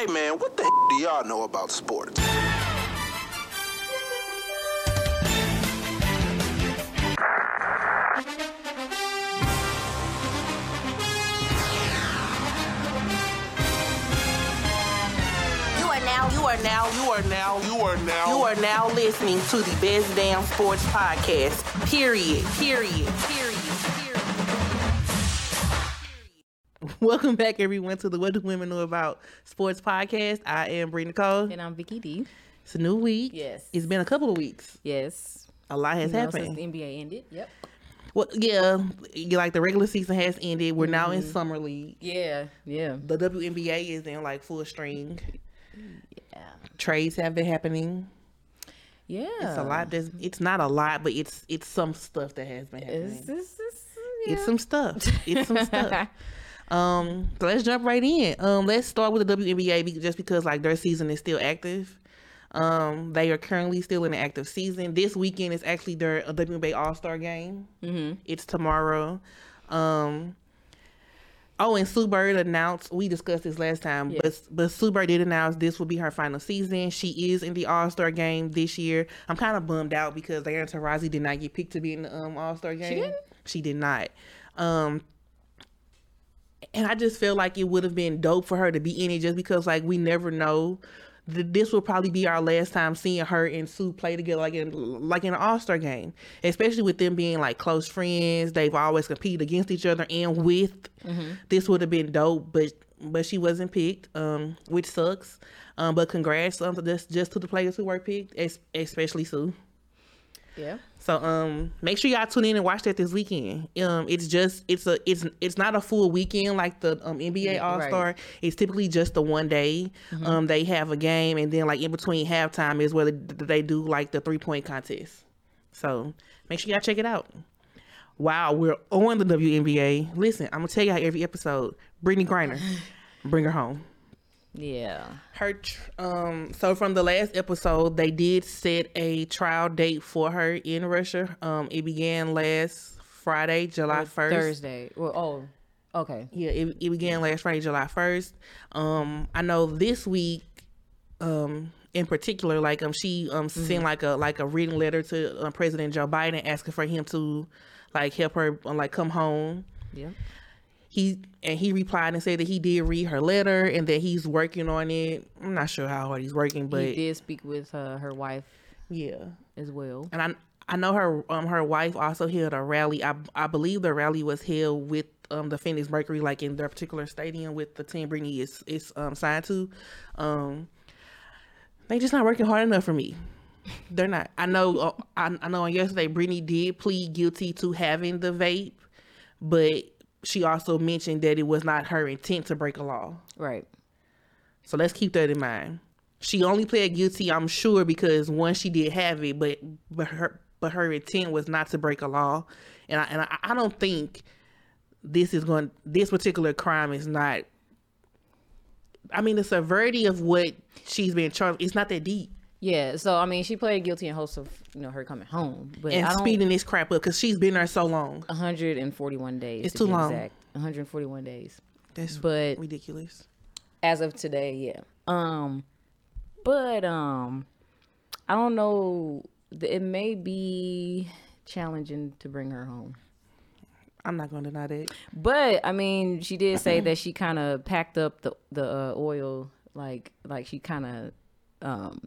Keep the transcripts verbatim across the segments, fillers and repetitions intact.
Hey man, what the do y'all know about sports? You are now, you are now, you are now, you are now listening to the best damn sports podcast. Period. Period. Period. Period. Welcome back, everyone, to the What Do Women Know About Sports podcast. I am Brittany Cole. And I'm Vicky D. It's a new week. Yes. It's been a couple of weeks. Yes. A lot has you know, happened. Since the N B A ended. Yep. Well, yeah, like the regular season has ended. We're mm-hmm. now in summer league. Yeah. Yeah. The W N B A is in like full string. Yeah, trades have been happening. Yeah, it's a lot. That's, it's not a lot, but it's it's some stuff that has been happening. It's, it's, it's, yeah. it's some stuff. It's some stuff. Um, so let's jump right in. Um, let's start with the W N B A just because like their season is still active. Um, they are currently still in the active season. This weekend is actually their W N B A All-Star game. Mm-hmm. It's tomorrow. Um. Oh, and Sue Bird announced, we discussed this last time, yes. but but Sue Bird did announce this will be her final season. She is in the All-Star game this year. I'm kind of bummed out because Diana Taurasi did not get picked to be in the um, All-Star game. She didn't? She did not. Um, and I just feel like it would have been dope for her to be in it just because, like, we never know. This will probably be our last time seeing her and Sue play together like in like in an All-Star game, especially with them being like close friends. They've always competed against each other and with. Mm-hmm. This would have been dope, but but she wasn't picked, um, which sucks. Um, but congrats um, just, just to the players who were picked, especially Sue. Yeah. So um, make sure y'all tune in and watch that this weekend. Um, it's just it's a it's it's not a full weekend like the um, N B A All Star. Right. It's typically just the one day. Mm-hmm. Um, they have a game and then like in between halftime is where they, they do like the three point contest. So make sure y'all check it out. Wow, we're on the W N B A. Listen, I'm gonna tell y'all every episode. Brittany Griner, bring her home. Yeah. Her tr- um so from the last episode, they did set a trial date for her in Russia. Um it began last Friday, July first. Thursday. Well, oh. Okay. Yeah, it it began last Friday, July first. Um I know this week um in particular like um she um mm-hmm. sent like a like a written letter to um, President Joe Biden asking for him to like help her um, like come home. Yeah. He and he replied and said that he did read her letter and that he's working on it. I'm not sure how hard he's working, but he did speak with uh, her wife, yeah, as well. And I I know her um her wife also held a rally. I I believe the rally was held with um the Phoenix Mercury, like in their particular stadium with the team Brittany is is um signed to. Um, they just not working hard enough for me. They're not. I know. Uh, I I know. On yesterday, Brittany did plead guilty to having the vape, but she also mentioned that it was not her intent to break a law. Right. So let's keep that in mind. She only pled guilty, I'm sure, because one, she did have it, but but her but her intent was not to break a law. And I and I, I don't think this is going. This particular crime is not. I mean, the severity of what she's been charged, it's not that deep. Yeah, so I mean, she pled guilty in hopes of you know her coming home, but and I don't, speeding this crap up because she's been there so long. one hundred forty-one days. It's to too be long. Exact. one hundred forty-one days. That's but ridiculous. As of today, yeah. Um, but um, I don't know. It may be challenging to bring her home. I'm not going to deny that. But I mean, she did say that she kind of packed up the the uh, oil, like like she kind of. Um,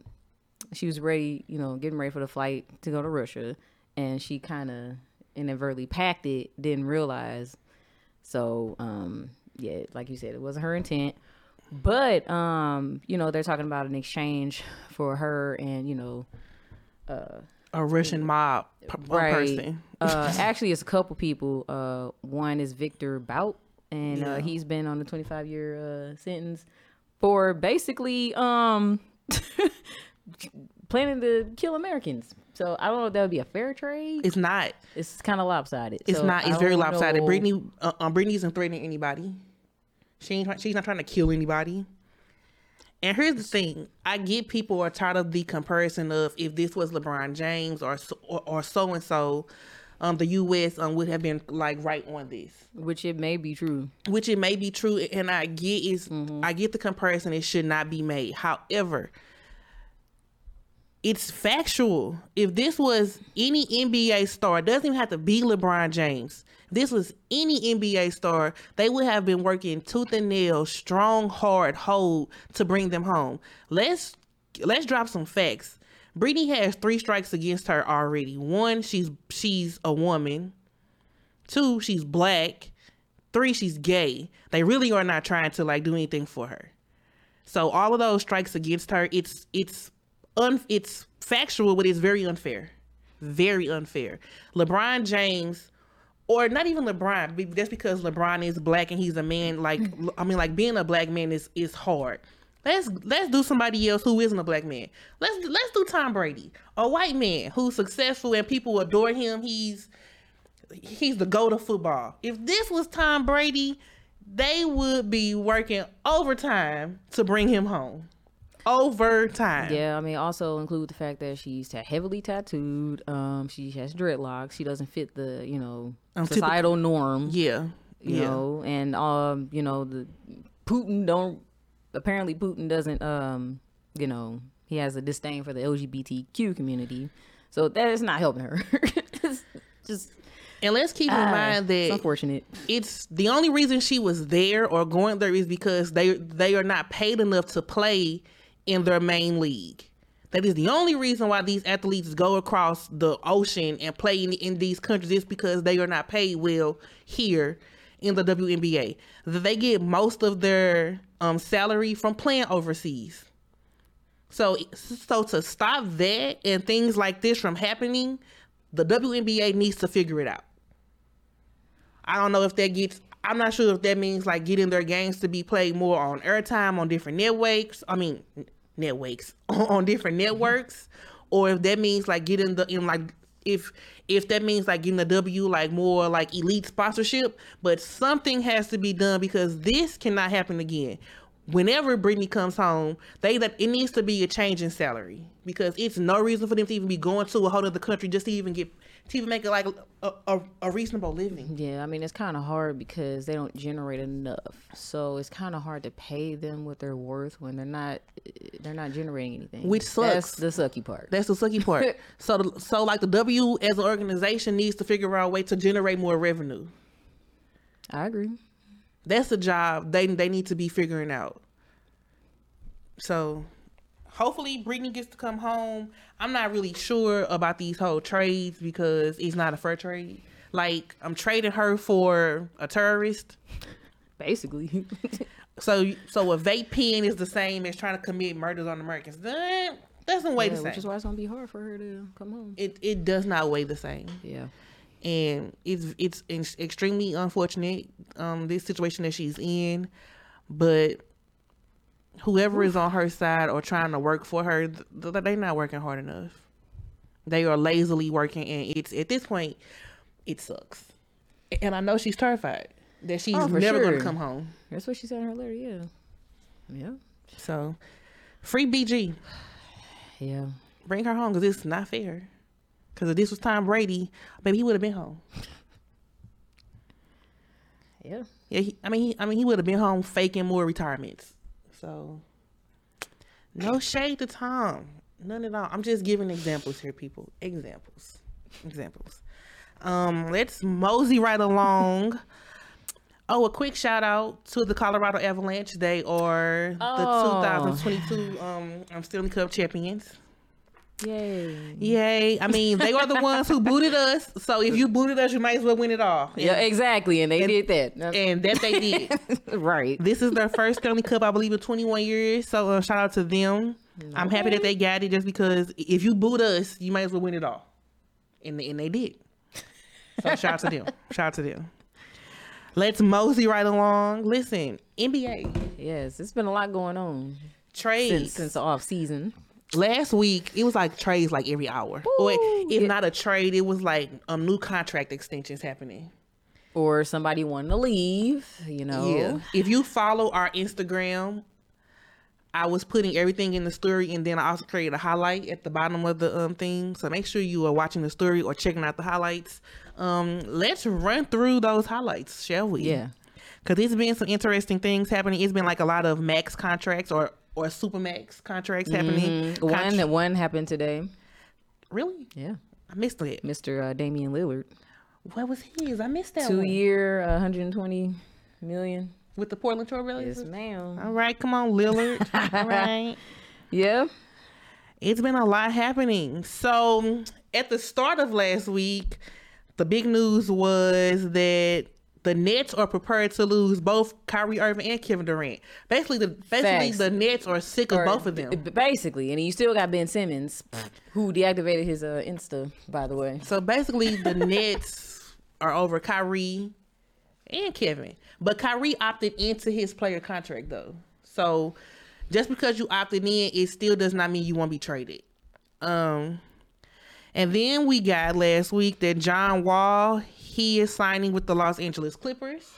She was ready, you know, getting ready for the flight to go to Russia, and she kind of inadvertently packed it, didn't realize. So, um, yeah, like you said, it wasn't her intent. But, um, you know, they're talking about an exchange for her and, you know, uh, a Russian mob p- right. person. uh, actually, it's a couple people. Uh, one is Victor Bout, and yeah. uh, he's been on a twenty-five year uh, sentence for basically. Um, planning to kill Americans. So I don't know if that would be a fair trade. It's not. It's kind of lopsided. It's so not. It's very lopsided. Know. Brittany, uh, um, Brittany isn't threatening anybody. She ain't, she's not trying to kill anybody. And here's the thing. I get people are tired of the comparison of if this was LeBron James or or so and so, um, the U S um, would have been like right on this. Which it may be true. Which it may be true, and I get is mm-hmm. I get the comparison. It should not be made. However, it's factual. If this was any N B A star, it doesn't even have to be LeBron James. If this was any N B A star, they would have been working tooth and nail, strong, hard hold to bring them home. Let's let's drop some facts. Brittany has three strikes against her already. One, she's she's a woman. Two, she's black. Three, she's gay. They really are not trying to like do anything for her. So all of those strikes against her, it's it's un, it's factual, but it's very unfair. Very unfair. LeBron James, or not even LeBron, that's because LeBron is black and he's a man. Like I mean, like being a black man is is hard. Let's let's do somebody else who isn't a black man. Let's let's do Tom Brady, a white man who's successful and people adore him. He's he's the GOAT of football. If this was Tom Brady, they would be working overtime to bring him home. Overtime. Yeah, I mean, also include the fact that she's heavily tattooed. Um, she has dreadlocks. She doesn't fit the you know societal um, norm. Yeah, you yeah. know, and um, you know, the Putin don't. Apparently Putin doesn't, um, you know, he has a disdain for the L G B T Q community. So that is not helping her. It's just, and let's keep in uh, mind that it's unfortunate. It's the only reason she was there or going there is because they they are not paid enough to play in their main league. That is the only reason why these athletes go across the ocean and play in, in these countries is because they are not paid well here in the W N B A. They get most of their um salary from playing overseas. So so to stop that and things like this from happening, the W N B A needs to figure it out. I don't know if that gets I'm not sure if that means like getting their games to be played more on airtime on different networks. I mean networks on different networks or if that means like getting the in like if if that means like getting the W like more like elite sponsorship, but something has to be done because this cannot happen again. Whenever Brittany comes home, they that it needs to be a change in salary because it's no reason for them to even be going to a whole other country just to even get to even make it like a, a, a reasonable living. Yeah, I mean it's kind of hard because they don't generate enough, so it's kind of hard to pay them what they're worth when they're not they're not generating anything. Which sucks. That's the sucky part. That's the sucky part. so the, so like the W as an organization needs to figure out a way to generate more revenue. I agree. That's a job they they need to be figuring out. So hopefully Brittany gets to come home. I'm not really sure about these whole trades because it's not a fair trade. Like I'm trading her for a terrorist. Basically. so so a vape pen is the same as trying to commit murders on Americans. That doesn't weigh yeah, the same. Which is why it's gonna be hard for her to come home. It it does not weigh the same. Yeah. And it's it's extremely unfortunate, um, this situation that she's in. But whoever Oof. is on her side or trying to work for her, th- th- they're not working hard enough. They are lazily working, and it's at this point, it sucks. And I know she's terrified that she's oh, never sure. going to come home. That's what she said in her letter. Yeah, yeah. So, free B G. Yeah, bring her home because it's not fair. Because if this was Tom Brady, maybe he would have been home. Yeah. Yeah. He, I mean, he, I mean, he would have been home faking more retirements. So, no shade to Tom. None at all. I'm just giving examples here, people. Examples. Examples. Um, let's mosey right along. Oh, a quick shout out to the Colorado Avalanche. They are oh. the two thousand twenty-two um, Stanley Cup champions. Yay. Yay. I mean, they are the ones who booted us. So if you booted us, you might as well win it all. And, yeah, exactly. And they and, did that. That's... And that they did. Right. This is their first Stanley Cup, I believe, in twenty-one years. So uh, shout out to them. Okay. I'm happy that they got it just because if you boot us, you might as well win it all. And, and they did. So shout out to them. Shout out to them. Let's mosey right along. Listen, N B A. Yes, it's been a lot going on. Trades. Since, since the off season. Last week, it was like trades like every hour. Ooh, or if yeah. not a trade, it was like um, new contract extensions happening. Or somebody wanting to leave, you know. Yeah. If you follow our Instagram, I was putting everything in the story, and then I also created a highlight at the bottom of the um, thing. So make sure you are watching the story or checking out the highlights. Um, let's run through those highlights, shall we? Yeah. Because there's been some interesting things happening. It's been like a lot of max contracts or, or supermax contracts mm-hmm. happening. One Contra- that one happened today. Really? Yeah. I missed it. Mister Uh, Damian Lillard. What was his? I missed that Two one. Two-year, uh, one hundred twenty million dollars. With the Portland Trail Blazers? Yes, ma'am. All right, come on, Lillard. All right. Yeah. It's been a lot happening. So, at the start of last week, the big news was that the Nets are prepared to lose both Kyrie Irving and Kevin Durant. Basically, the basically Facts. the Nets are sick of or, both of them. B- basically. And you still got Ben Simmons, who deactivated his uh, Insta, by the way. So, basically, the Nets are over Kyrie and Kevin. But Kyrie opted into his player contract, though. So just because you opted in, it still does not mean you won't be traded. Um, and then we got last week that John Wall, he is signing with the Los Angeles Clippers.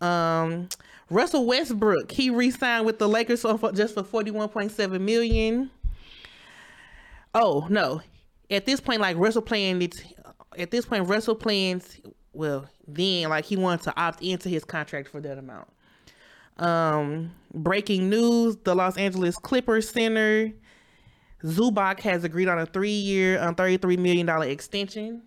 Um, Russell Westbrook, he re-signed with the Lakers for just for forty-one point seven million dollars. Oh, no. At this point, like Russell planned it. At this point, Russell plans... Well, then, like, he wanted to opt into his contract for that amount. Um, breaking news, the Los Angeles Clippers center, Zubac, has agreed on a three-year, um, thirty-three million dollars extension.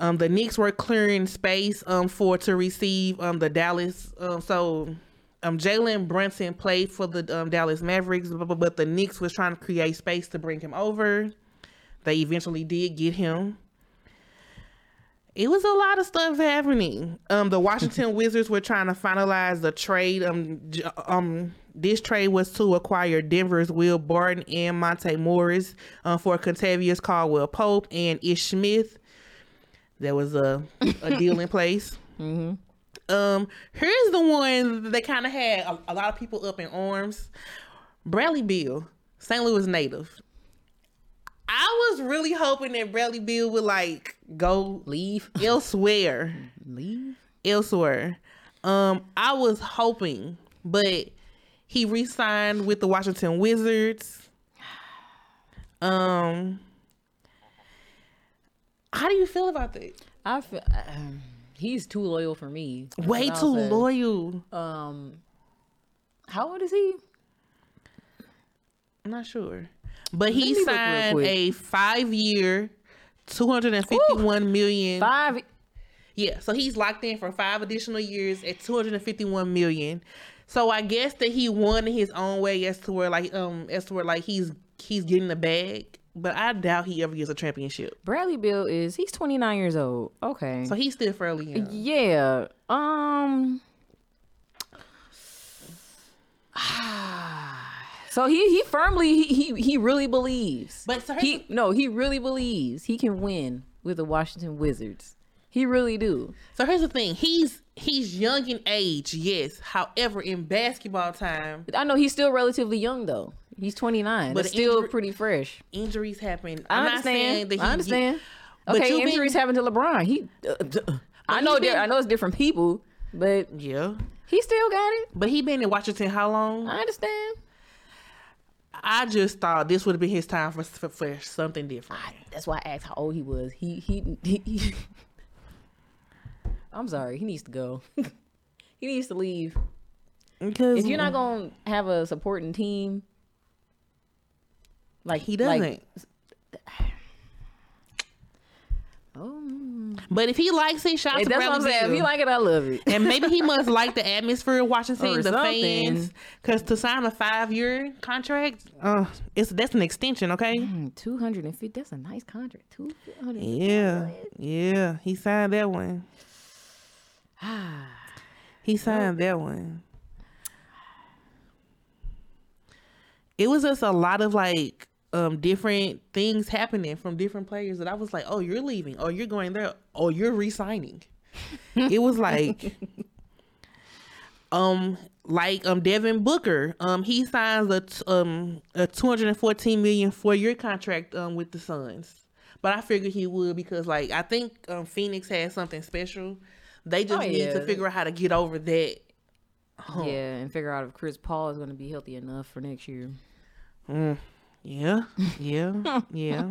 Um, the Knicks were clearing space um, for to receive um, the Dallas. Um, so, um, Jalen Brunson played for the um, Dallas Mavericks, but, but the Knicks was trying to create space to bring him over. They eventually did get him. It was a lot of stuff happening. Um, the Washington Wizards were trying to finalize the trade. Um, um, this trade was to acquire Denver's Will Barton and Monte Morris uh, for Contavious Caldwell-Pope and Ish Smith. There was a, a deal in place. Mm-hmm. Um, here's the one that kind of had a, a lot of people up in arms. Bradley Beal, Saint Louis native. I was really hoping that Bradley Beal would like go leave elsewhere. Leave elsewhere. Um, I was hoping, but he re-signed with the Washington Wizards. Um, how do you feel about that? I feel um, he's too loyal for me. Way too loyal. Um, how old is he? I'm not sure. But he signed a five-year, two hundred fifty-one Ooh, million. Five. Yeah, so he's locked in for five additional years at two hundred fifty-one million. So I guess that he won in his own way as to where like um as to where like he's he's getting the bag, but I doubt he ever gets a championship. Bradley Beal is he's twenty-nine years old. Okay, so he's still fairly young. Yeah. Um. So he he firmly he he, he really believes. But sir, he no he really believes he can win with the Washington Wizards. He really do. So here's the thing: he's he's young in age, yes. However, in basketball time, I know he's still relatively young though. He's twenty-nine, but still injury, pretty fresh. Injuries happen. I'm I understand. Not that he I understand. Get, okay, but injuries been, happen to LeBron. He, uh, uh, I know been, I know it's different people, but yeah, he still got it. But he been in Washington how long? I understand. I just thought this would have been his time for for, for something different. I, that's why I asked how old he was. He he. he, he I'm sorry. He needs to go. He needs to leave. Because if you're not gonna have a supporting team, like he doesn't. Like, oh. But if he likes it, shout out to Bradley Beal. If you like it, I love it. And maybe he must like the atmosphere of Washington, the something. Fans. Because to sign a five-year contract, uh, it's that's an extension, okay? Mm, two hundred fifty. That's a nice contract. two hundred fifty. Yeah, yeah. He signed that one. He signed that one. It was just a lot of like. Um, different things happening from different players that I was like, oh, you're leaving, oh, you're going there, oh, you're re-signing. It was like, um, like um, Devin Booker, um, he signs a t- um a two hundred fourteen million dollars four-year contract um with the Suns, but I figured he would because like I think um Phoenix has something special. They just oh, need yeah. to figure out how to get over that Oh. Yeah, and figure out if Chris Paul is going to be healthy enough for next year. Mm. Yeah, yeah, yeah.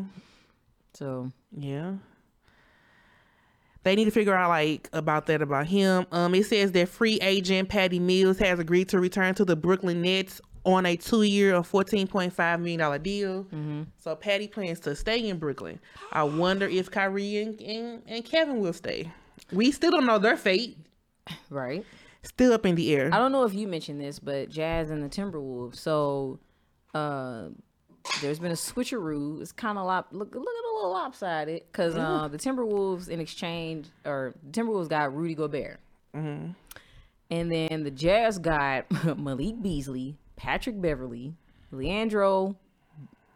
So yeah, they need to figure out like about that about him. Um, it says that free agent Patty Mills has agreed to return to the Brooklyn Nets on a two-year or fourteen point five million dollars deal. Mm-hmm. So Patty plans to stay in Brooklyn. I wonder if Kyrie and, and, and Kevin will stay. We still don't know their fate. Right. Still up in the air. I don't know if you mentioned this, but Jazz and the Timberwolves. So uh, there's been a switcheroo. It's kind of lop- look, look at a little lopsided because mm-hmm. uh, the Timberwolves in exchange, or the Timberwolves got Rudy Gobert. Mm-hmm. And then the Jazz got Malik Beasley, Patrick Beverly, Leandro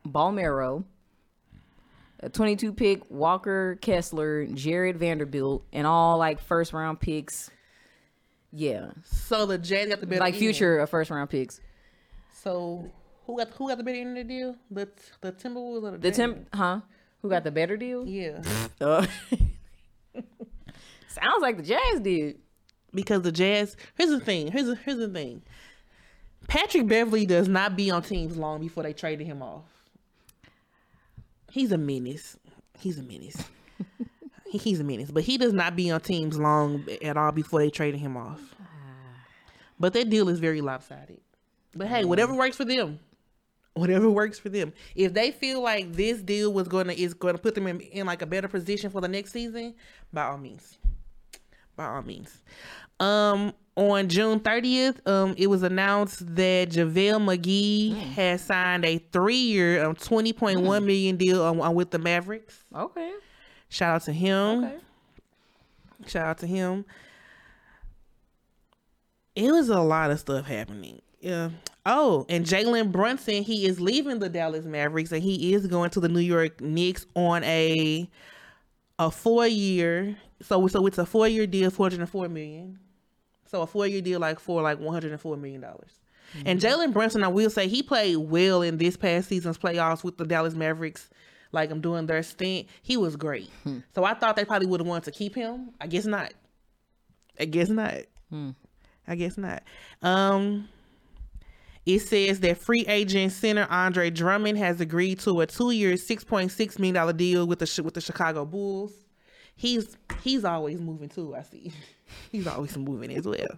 Balmero, a twenty-two pick, Walker Kessler, Jared Vanderbilt, and all like first round picks. Yeah. So the Jazz got the better like future end. Of first round picks. So who got who got the better end of the deal? The the Timberwolves or the, the Tim? Huh? Who got the better deal? Yeah. uh, sounds like the Jazz did because the Jazz. Here's the thing. Here's here's the thing. Patrick Beverly does not be on teams long before they traded him off. He's a menace. He's a menace. he, he's a menace. But he does not be on teams long at all before they traded him off. But that deal is very lopsided. But hey, whatever works for them. Whatever works for them. If they feel like this deal was gonna is gonna put them in, in like a better position for the next season, by all means. By all means. Um On June thirtieth, um, it was announced that JaVale McGee mm. has signed a three-year, um, twenty point one million dollars deal on, on with the Mavericks. Okay. Shout out to him. Okay. Shout out to him. It was a lot of stuff happening. Yeah. Oh, and Jalen Brunson, he is leaving the Dallas Mavericks, and he is going to the New York Knicks on a a four-year. So, so it's a four-year deal, four hundred four million dollars. So a four-year deal like for like one hundred four million dollars. Mm-hmm. And Jalen Brunson, I will say, he played well in this past season's playoffs with the Dallas Mavericks. Like, I'm doing their stint. He was great. Hmm. So I thought they probably would have wanted to keep him. I guess not. I guess not. Hmm. I guess not. Um, it says that free agent center Andre Drummond has agreed to a two-year, six point six million dollars deal with the with the Chicago Bulls. He's he's always moving too, I see. He's always moving as well.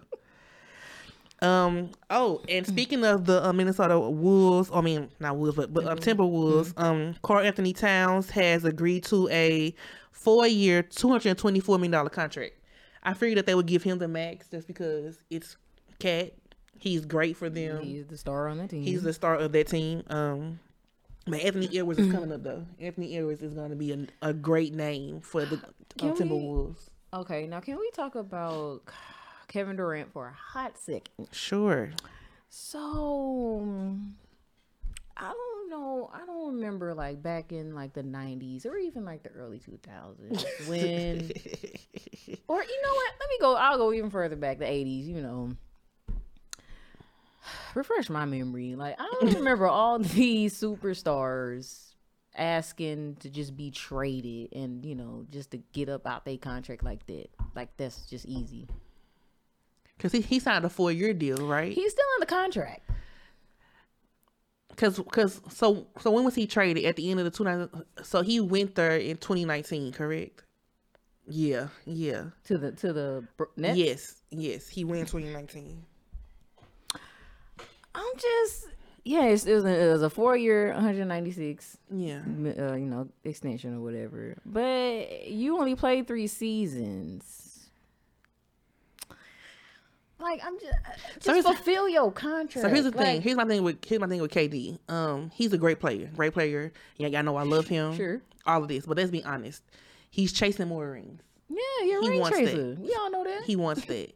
Um. Oh, and speaking of the uh, Minnesota Wolves, I mean not Wolves, but, but um, Timberwolves. Mm-hmm. Um, Karl Anthony Towns has agreed to a four-year, two hundred twenty-four million dollar contract. I figured that they would give him the max just because it's Cat. He's great for them. He's the star on that team. He's the star of that team. Um, but Anthony Edwards is coming up though. Anthony Edwards is going to be a, a great name for the um, Timberwolves. We... Okay, now can we talk about Kevin Durant for a hot second? Sure. So, I don't know. I don't remember like back in like the nineties or even like the early two thousands when, or you know what? Let me go. I'll go even further back, the eighties. You know, refresh my memory. Like I don't remember all these superstars asking to just be traded and you know just to get up out their contract like that. Like that's just easy because he, he signed a four-year deal, right? He's still in the contract because because so so when was he traded? At the end of the two thousand, so he went there in twenty nineteen, correct? Yeah, yeah, to the to the Nets? yes yes he went in twenty nineteen. I'm just Yeah, it was a, it was a four-year, one hundred ninety-six, yeah, uh, you know, extension or whatever. But you only played three seasons. Like I'm just, just so fulfill your contract. So here's the like, thing. Here's my thing with here's my thing with K D. Um, he's a great player, great player. Yeah, y'all know I love him. Sure. All of this, but let's be honest. He's chasing more rings. Yeah, you're a ring chaser. We all know that. He wants that.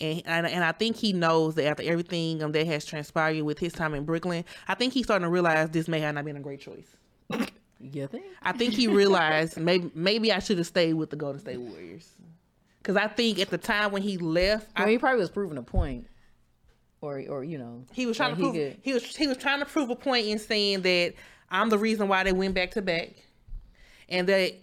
And, and and I think he knows that after everything um, that has transpired with his time in Brooklyn, I think he's starting to realize this may have not been a great choice. Yeah, I think he realized maybe maybe I should have stayed with the Golden State Warriors, because I think at the time when he left, well, I, he probably was proving a point, or or you know he was trying to he prove could... he was he was trying to prove a point in saying that I'm the reason why they went back to back, and that.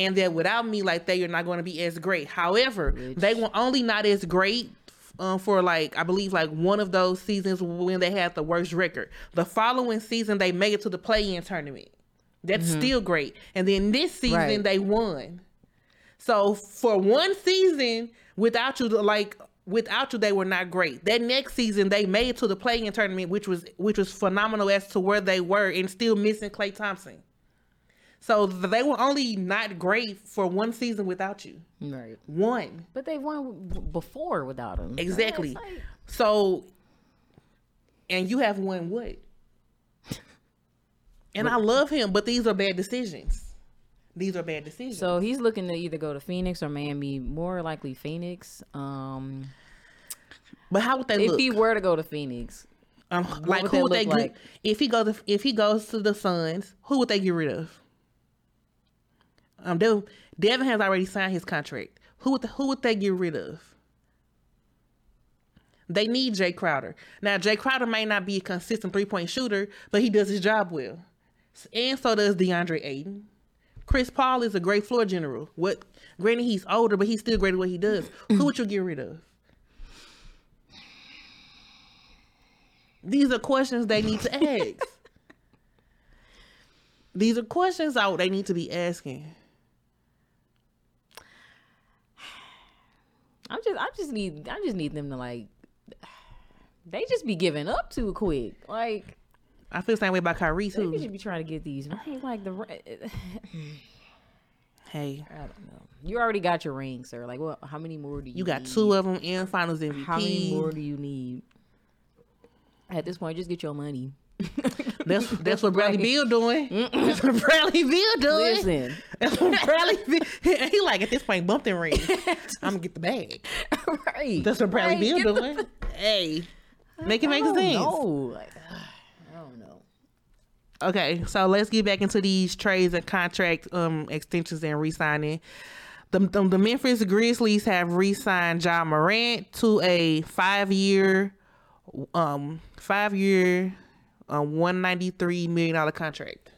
And that without me, like, they are not going to be as great. However, Rich. They were only not as great um, for like, I believe like one of those seasons when they had the worst record. The following season, they made it to the play-in tournament. That's mm-hmm. still great. And then this season, right. they won. So for one season, without you, like without you, they were not great. That next season, they made it to the play-in tournament, which was which was phenomenal as to where they were, and still missing Klay Thompson. So they were only not great for one season without you. Right. One. But they won b- before without him. Exactly. Yeah, like... So, and you have won what? And I love him, but these are bad decisions. These are bad decisions. So he's looking to either go to Phoenix or Miami, more likely Phoenix. Um, but how would they if look? If he were to go to Phoenix, um, like would who would they get? Like? If he goes, to, if he goes to the Suns, who would they get rid of? Um, Devin, Devin has already signed his contract. Who would the, who would they get rid of? They need Jay Crowder. Now, Jay Crowder may not be a consistent three-point shooter, but he does his job well. And so does DeAndre Ayton. Chris Paul is a great floor general. What? Granted, he's older, but he's still great at what he does. Who would you get rid of? These are questions they need to ask. These are questions out they need to be asking. I'm just, I just need, I just need them to like. They just be giving up too quick. Like, I feel the same way about Kyrie too. They should be trying to get these right. Like the. Hey, I don't know. You already got your ring, sir. Like, what? How many more do you? You got need? Two of them in Finals M V P. How many more do you need? At this point, just get your money. That's that's what Bradley Beal doing. That's what Bradley Beal doing. Listen, that's what Bradley Beal. He like at this point bumping ring. I'm gonna get the bag. Right. That's what Bradley right. Beal doing. The... Hey, make it make sense. No, like, I don't know. Okay, so let's get back into these trades and contract um, extensions and re-signing. The, the the Memphis Grizzlies have re-signed John Morant to a five year, um, five year. A one hundred ninety-three million dollars contract.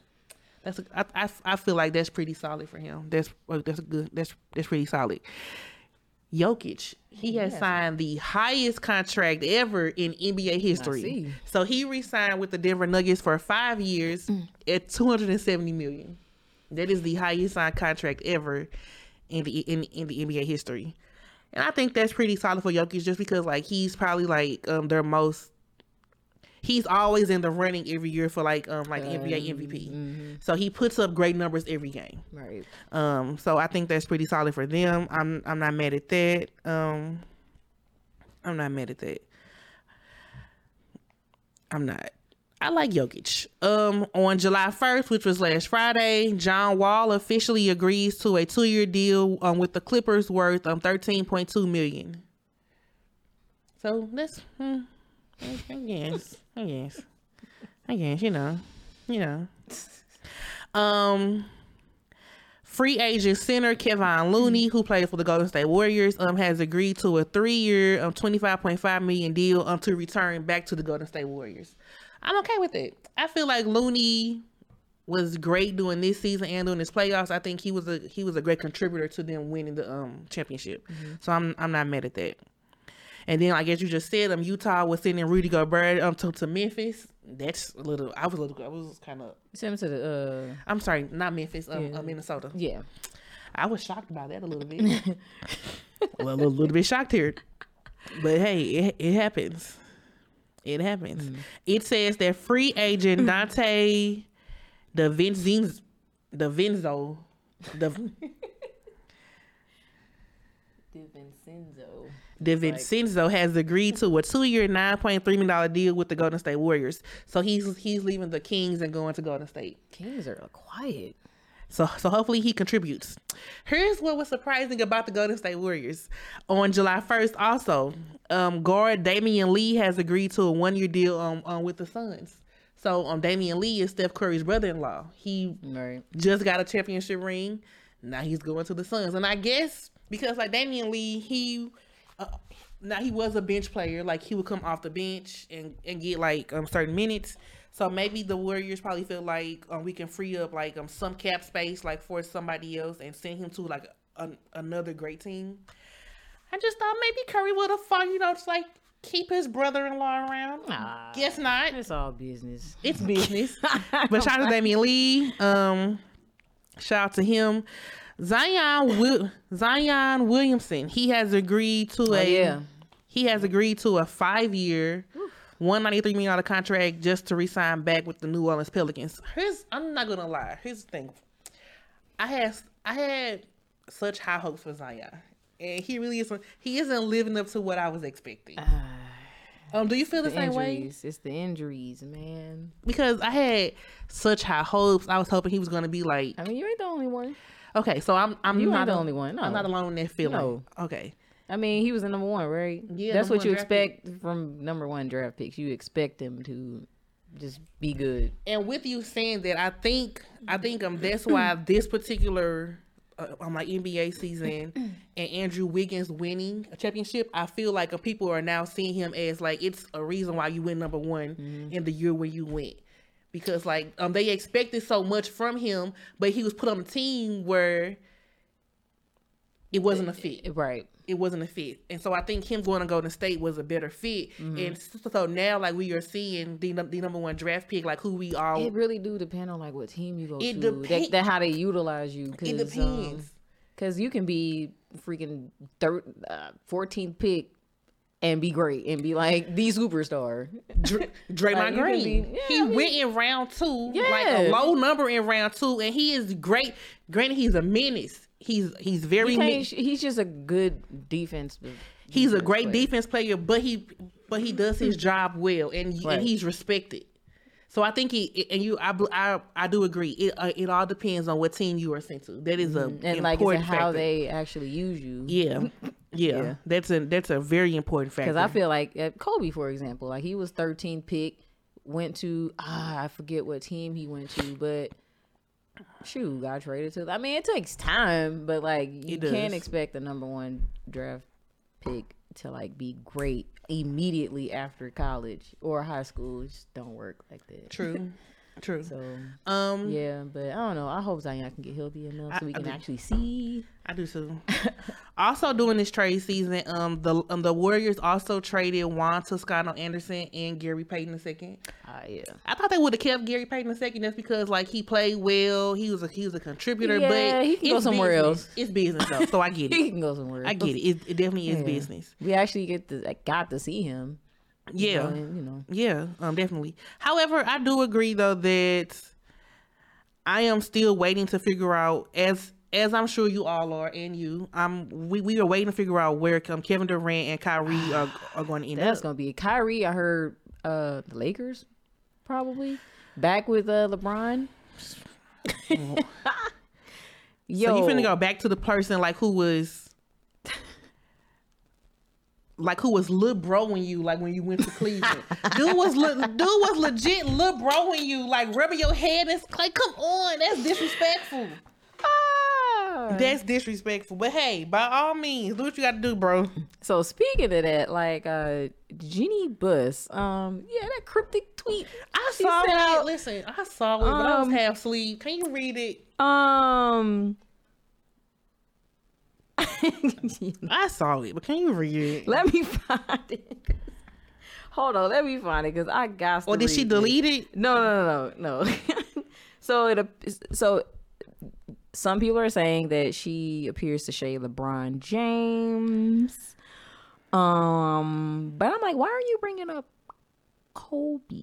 That's a, I, I, I feel like that's pretty solid for him. That's that's a good. That's that's pretty solid. Jokic, he has yes. signed the highest contract ever in N B A history. So he re-signed with the Denver Nuggets for five years mm. at two hundred seventy million dollars. That is the highest signed contract ever in the in, in the N B A history. And I think that's pretty solid for Jokic, just because like he's probably like um, their most. He's always in the running every year for like um like um, N B A M V P. Mm-hmm. So he puts up great numbers every game. Right. Um so I think that's pretty solid for them. I'm I'm not mad at that. Um I'm not mad at that. I'm not. I like Jokic. Um on July first, which was last Friday, John Wall officially agrees to a two-year deal um with the Clippers worth um thirteen point two million dollars. So that's hmm I guess, I guess, I guess, you know, you know. Um, free agent center Kevin Looney, who plays for the Golden State Warriors, um, has agreed to a three-year, um, twenty-five point five million dollars deal um, to return back to the Golden State Warriors. I'm okay with it. I feel like Looney was great during this season and during this playoffs. I think he was a he was a great contributor to them winning the um championship. Mm-hmm. So I'm I'm not mad at that. And then, like as you just said, um, Utah was sending Rudy Gobert um to, to Memphis. That's a little. I was a little. I was kind of. Send him to the. Uh, I'm sorry, not Memphis. Um, yeah. uh, Minnesota. Yeah, I was shocked by that a little bit. well, a little, little bit shocked here, but hey, it, it happens. It happens. Mm. It says that free agent Dante DiVincenzo, DiVincenzo, DiVincenzo. DiVincenzo. DiVincenzo has agreed to a two-year, nine point three million dollars deal with the Golden State Warriors. So he's he's leaving the Kings and going to Golden State. Kings are quiet. So so hopefully he contributes. Here's what was surprising about the Golden State Warriors. On July first also, um, guard Damian Lee has agreed to a one-year deal um, um, with the Suns. So um, Damian Lee is Steph Curry's brother-in-law. He right. just got a championship ring. Now he's going to the Suns. And I guess because like Damian Lee, he... Uh, now he was a bench player, like he would come off the bench and, and get like um certain minutes. So maybe the Warriors probably feel like um, we can free up like um some cap space like for somebody else and send him to like a, another great team. I just thought maybe Curry would have fought, you know, just like keep his brother-in-law around. Nah, guess not. It's all business. It's business. But shout out to Damian Lee. Um, shout out to him. Zion Will- Zion Williamson. He has agreed to oh, a yeah. he has agreed to a five-year, one hundred ninety-three million dollars contract just to re-sign back with the New Orleans Pelicans. Here's, I'm not gonna lie. Here's the thing. I had I had such high hopes for Zion, and he really isn't. He isn't living up to what I was expecting. Uh, um, do you feel the, the same injuries. way? It's the injuries, man. Because I had such high hopes. I was hoping he was gonna be like. I mean, you ain't the only one. Okay, so I'm I'm you not the only one. No. I'm not alone in that feeling. No. Okay. I mean, he was in number one, right? Yeah. That's what you expect pick. from number one draft picks. You expect them to just be good. And with you saying that, I think I think um that's why this particular uh, um, like N B A season and Andrew Wiggins winning a championship, I feel like uh, people are now seeing him as like it's a reason why you went number one mm-hmm. in the year where you went. Because like um they expected so much from him, but he was put on a team where it wasn't a fit. Right. It wasn't a fit. And so I think him going to Golden State was a better fit. Mm-hmm. And so now like we are seeing the, the number one draft pick, like who we are. It really do depend on like what team you go it to. Depend- that, that how they utilize you. It depends. Um, Cause you can be freaking third, uh, fourteenth pick and be great and be like the superstar. Dr- Draymond like, Green. Be, yeah, he I mean, went in round two, yeah. like a low number in round two. And he is great. Granted, he's a menace. He's he's very he he's just a good defense. defense he's a great player. defense player, but he but he does his job well, and right. and he's respected. So I think he and you I I, I do agree. It uh, it all depends on what team you are sent to. That is a mm-hmm. and important like it's how factor. they actually use you. Yeah, yeah, yeah. That's a that's a very important factor. Because I feel like at Kobe, for example, like he was thirteenth pick, went to ah I forget what team he went to, but. Shoot, got traded to. I mean, it takes time, but like you can't expect the number one draft pick to like be great immediately after college or high school. It just don't work like that. True, true. So, um, yeah, but I don't know. I hope Zion can get healthy enough I, so we can actually see. I do too. Also, during this trade season, um, the um, the Warriors also traded Juan Toscano-Anderson and Gary Payton the second. Ah, uh, yeah. I thought they would have kept Gary Payton the second. That's because like he played well. He was a he was a contributor. Yeah, but he can go somewhere business. else. It's business though, so I get it. He can go somewhere else. I get it. It, it definitely is yeah. business. We actually get to got to see him. Yeah, you know, and, you know. Yeah, um, definitely. However, I do agree though that I am still waiting to figure out as. As I'm sure you all are, and you, um, we, we are waiting to figure out where um, Kevin Durant and Kyrie are, are going to end That's up. That's going to be Kyrie. I heard uh, the Lakers probably back with uh, LeBron. Oh. Yo, so you finna go back to the person like who was, like who was Lil Bro in you, like when you went to Cleveland. dude was le- dude was legit Lil Bro in you, like rubbing your head. It's like, come on, that's disrespectful. That's disrespectful, but hey, by all means, do what you got to do, bro. So speaking of that, like uh Jeannie Buss, um, yeah, that cryptic tweet I saw it. Out. Listen, I saw it, um, but I was half asleep. Can you read it? Um, I saw it, but can you read it? Let me find it. Hold on, let me find it because I got. Or did she delete it? it? No, no, no, no. no. so it so. Some people are saying that she appears to shade LeBron James. Um, but I'm like, why are you bringing up Kobe?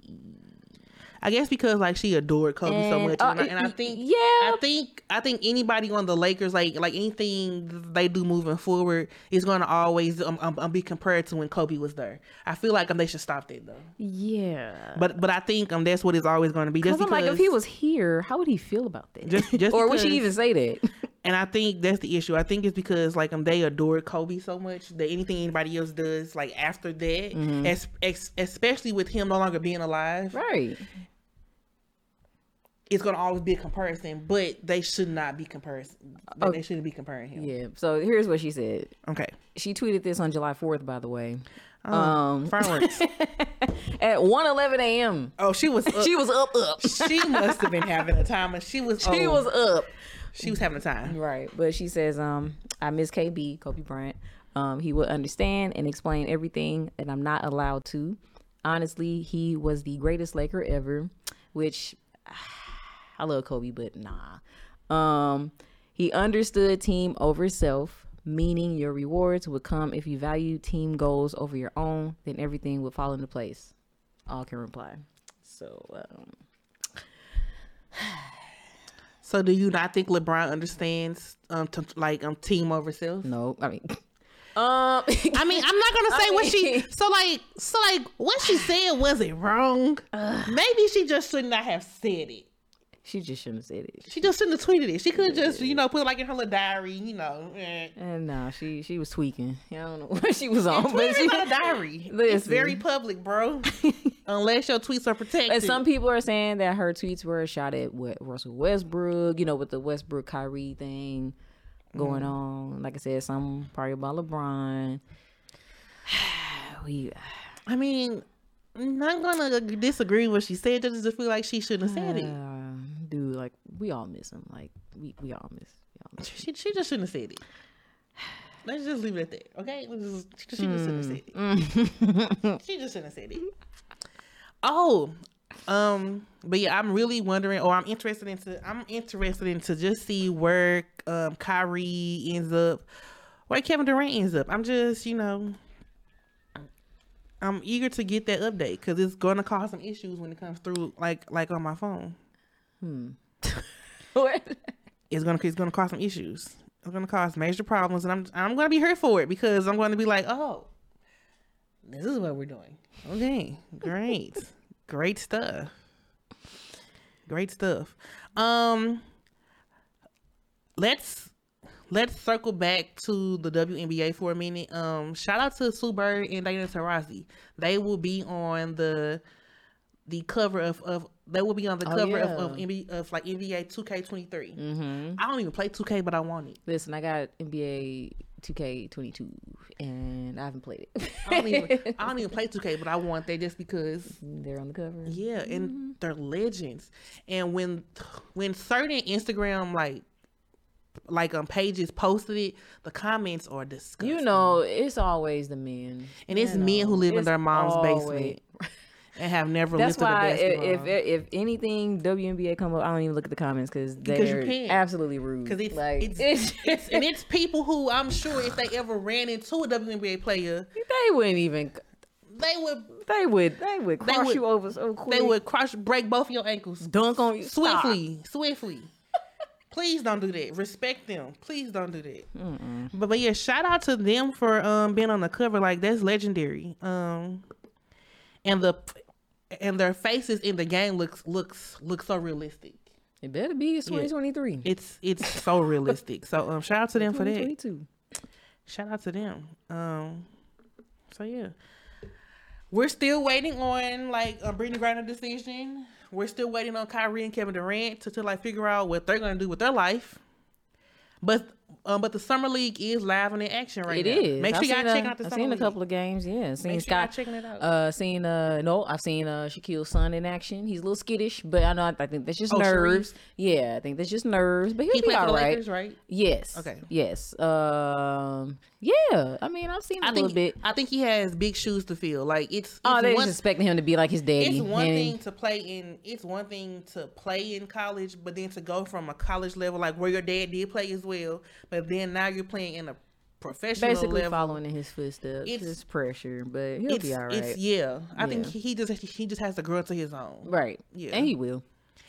I guess because like she adored Kobe and, so much, uh, and, I, and I think, yeah, I think, I think anybody on the Lakers, like, like anything they do moving forward, is going to always um, um be compared to when Kobe was there. I feel like um they should stop that though. Yeah. But but I think um that's what it's always going to be. Just because I'm like, if he was here, how would he feel about that? Just, just or would she even say that? And I think that's the issue. I think it's because like um they adored Kobe so much that anything anybody else does like after that, mm-hmm. es- ex- especially with him no longer being alive, right? It's gonna always be a comparison, but they should not be comparison. Oh, they shouldn't be comparing him. Yeah. So here's what she said. Okay. She tweeted this on July fourth, by the way. Oh, um, fireworks at one eleven a.m. Oh, she was up. she was up up. She must have been having a time, and she was she old. was up. She was having a time. Right. But she says, um, I miss K B, Kobe Bryant. Um, he would understand and explain everything, and I'm not allowed to. Honestly, he was the greatest Laker ever, which I love Kobe, but nah. Um, he understood team over self, meaning your rewards would come if you value team goals over your own, then everything would fall into place. All can reply. So, um... So do you not think LeBron understands, um, t- like, um, team over self? No, I mean... Um, I mean, I'm not gonna say I mean, what she. So like, so like, what she said wasn't wrong. Uh, Maybe she just should not have said it. She just shouldn't have said it. She just shouldn't have tweeted it. She could have just, you know, put it like in her little diary, you know. Eh. And no, she she was tweaking. I don't know what she was on. And but she, not a diary. Listen. It's very public, bro. Unless your tweets are protected. And some people are saying that her tweets were shot at what Russell Westbrook, you know, with the Westbrook Kyrie thing going on. Like I said, some probably about LeBron. we, I mean, I'm not gonna disagree with what she said. I just feel like she shouldn't have said uh, it. Dude, like we all miss him. Like we, we all miss. We all miss she, she just shouldn't have said it. Let's just leave it at that, okay? Just, she, she, just mm. she just shouldn't have said it. She just shouldn't have said it. Oh, um, but yeah, I'm really wondering, or I'm interested into, I'm interested into just see where um, Kyrie ends up, where Kevin Durant ends up. I'm just, you know, I'm eager to get that update because it's going to cause some issues when it comes through, like, like on my phone. Hmm. What? It's gonna, it's gonna cause some issues. It's gonna cause major problems, and I'm, I'm gonna be here for it because I'm going to be like, oh, this is what we're doing. Okay, great. Great stuff. Great stuff. Um, let's let's circle back to the W N B A for a minute. Um, shout out to Sue Bird and Diana Taurasi. They will be on the the cover of, of they will be on the oh, cover yeah. of, of N B A of like N B A two K twenty-three. Mm-hmm. I don't even play two K, but I want it. Listen, I got N B A two K twenty-two and I haven't played it. I don't even I don't even play two K, but I want they just because they're on the cover. Yeah, and mm-hmm. they're legends. And when when certain Instagram like like um pages posted it, the comments are disgusting. You know, it's always the men. And it's you know, men who live in their mom's always. basement. And have never That's lived why to the best if, if if anything W N B A come up, I don't even look at the comments cause because they're absolutely rude. Because it's, like, it's, it's, it's and it's people who I'm sure if they ever ran into a W N B A player, they wouldn't even. They would. They would. They would cross they would, you over so quick. They would cross, break both your ankles, dunk on you swiftly, Stop. swiftly. Please don't do that. Respect them. Please don't do that. Mm-mm. But but yeah, shout out to them for um being on the cover. Like that's legendary. Um, and the. And their faces in the game looks looks looks so realistic. It better be. It's twenty twenty-three. Yeah. It's it's so realistic. So um, shout out to them for that. Shout out to them. Um, so yeah, we're still waiting on like a Brittany Griner decision. We're still waiting on Kyrie and Kevin Durant to to like figure out what they're gonna do with their life. But um, but the summer league is live and in action right it now. It is. Make sure y'all check out the I've summer league. I've seen a couple of games. Yeah, seen Make Scott. Sure y'all checking it out. Uh, seen uh no, I've seen uh Shaquille's son in action. He's a little skittish, but I know I think that's just oh, nerves. Sharif. Yeah, I think that's just nerves. But he'll he be all right. Lakers, right? Yes. Okay. Yes. Um. Yeah. I mean, I've seen a I little think, bit. I think he has big shoes to fill. Like it's. it's oh, they're just expecting him to be like his daddy. It's one and, thing to play in. It's one thing to play in college, but then to go from a college level, like where your dad did play as well, but then now you're playing in a professional Basically level. Basically following in his footsteps. It's, it's pressure, but he'll be all right. It's, yeah, I yeah. think he just he just has to grow to his own. Right. Yeah, and he will.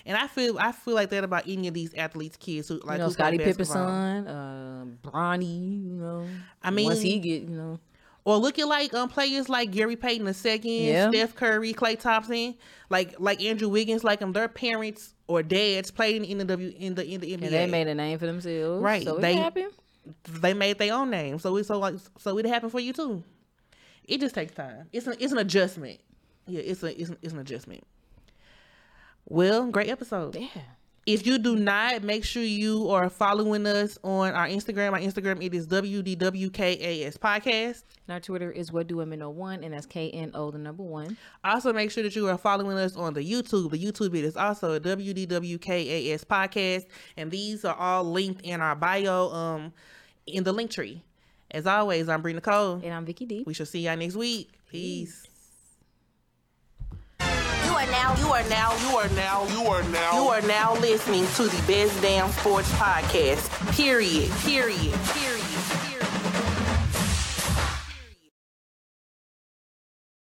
And I feel I feel like that about any of these athletes' kids who like you know, Scottie Pippen's son, uh, Bronny. You know, I mean, once he get you know, or looking like um players like Gary Payton the second, yeah. Steph Curry, Klay Thompson, like like Andrew Wiggins, like um their parents. Or dads played in the w, in the in the N B A. And they made a name for themselves, right? So it they, happened. They made their own name, so it's so like so it happened for you too. It just takes time. It's an it's an adjustment. Yeah, it's a it's an, it's an adjustment. Well, great episode. Yeah. If you do not, make sure you are following us on our Instagram. Our Instagram it is W D W K A S podcast. And our Twitter is What Do Women Know One, and that's K N O the number one. Also, make sure that you are following us on the YouTube. The YouTube it is also a W D W K A S podcast, and these are all linked in our bio, um, in the link tree. As always, I'm Bree Nicole. And I'm Vicky D. We shall see y'all next week. Peace. You are now, you are now, you are now, you are now, you are now listening to the Best Damn Sports Podcast. Period. Period. Period.